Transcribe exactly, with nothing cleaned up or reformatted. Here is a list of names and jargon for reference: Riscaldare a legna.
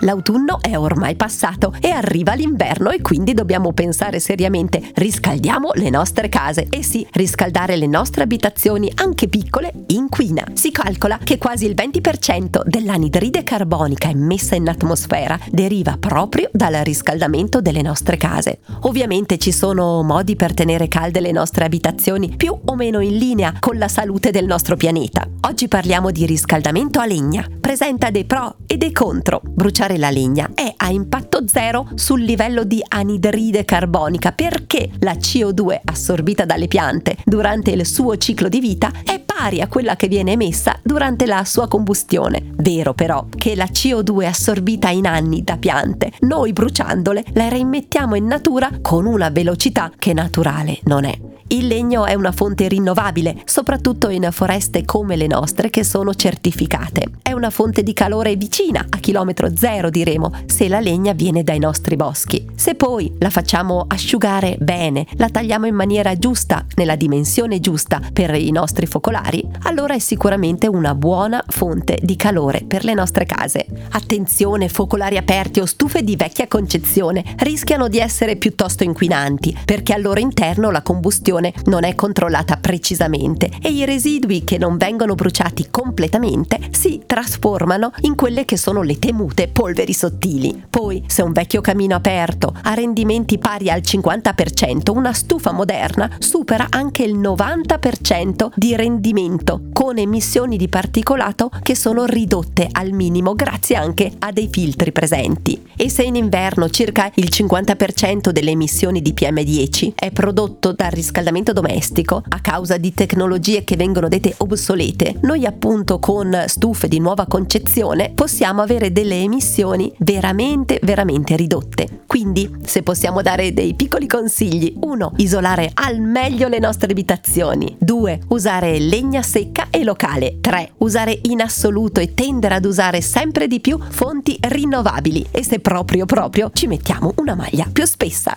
L'autunno è ormai passato e arriva l'inverno e quindi dobbiamo pensare seriamente. Riscaldiamo le nostre case. E sì, riscaldare le nostre abitazioni, anche piccole, inquina. Si calcola che quasi il venti per cento dell'anidride carbonica emessa in atmosfera deriva proprio dal riscaldamento delle nostre case. Ovviamente ci sono modi per tenere calde le nostre abitazioni, più o meno in linea con la salute del nostro pianeta. Oggi parliamo di riscaldamento a legna. Presenta dei pro e dei contro. Bruciare la legna è a impatto zero sul livello di anidride carbonica, perché la C O due assorbita dalle piante durante il suo ciclo di vita è pari a quella che viene emessa durante la sua combustione. Vero però che la C O due assorbita in anni da piante, noi bruciandole la rimettiamo in natura con una velocità che naturale non è. Il legno è una fonte rinnovabile, soprattutto in foreste come le nostre che sono certificate. È una fonte di calore vicina a chilometro zero, diremo, se la legna viene dai nostri boschi. Se poi la facciamo asciugare bene, la tagliamo in maniera giusta, nella dimensione giusta per i nostri focolari, allora è sicuramente una buona fonte di calore per le nostre case. Attenzione, focolari aperti o stufe di vecchia concezione rischiano di essere piuttosto inquinanti, perché al loro interno la combustione non è controllata precisamente e i residui che non vengono bruciati completamente si trasformano in quelle che sono le temute polveri sottili. Poi, se un vecchio camino aperto ha rendimenti pari al cinquanta per cento, una stufa moderna supera anche il novanta per cento di rendimento, con emissioni di particolato che sono ridotte al minimo grazie anche a dei filtri presenti. E se in inverno circa il cinquanta per cento delle emissioni di P M dieci è prodotto dal riscaldamento domestico a causa di tecnologie che vengono dette obsolete, noi appunto con stufe di nuova concezione possiamo avere delle emissioni veramente veramente ridotte. Quindi, se possiamo dare dei piccoli consigli: uno Isolare al meglio le nostre abitazioni. Due Usare legna secca e locale. Tre Usare in assoluto e tendere ad usare sempre di più fonti rinnovabili, e se proprio proprio ci mettiamo una maglia più spessa.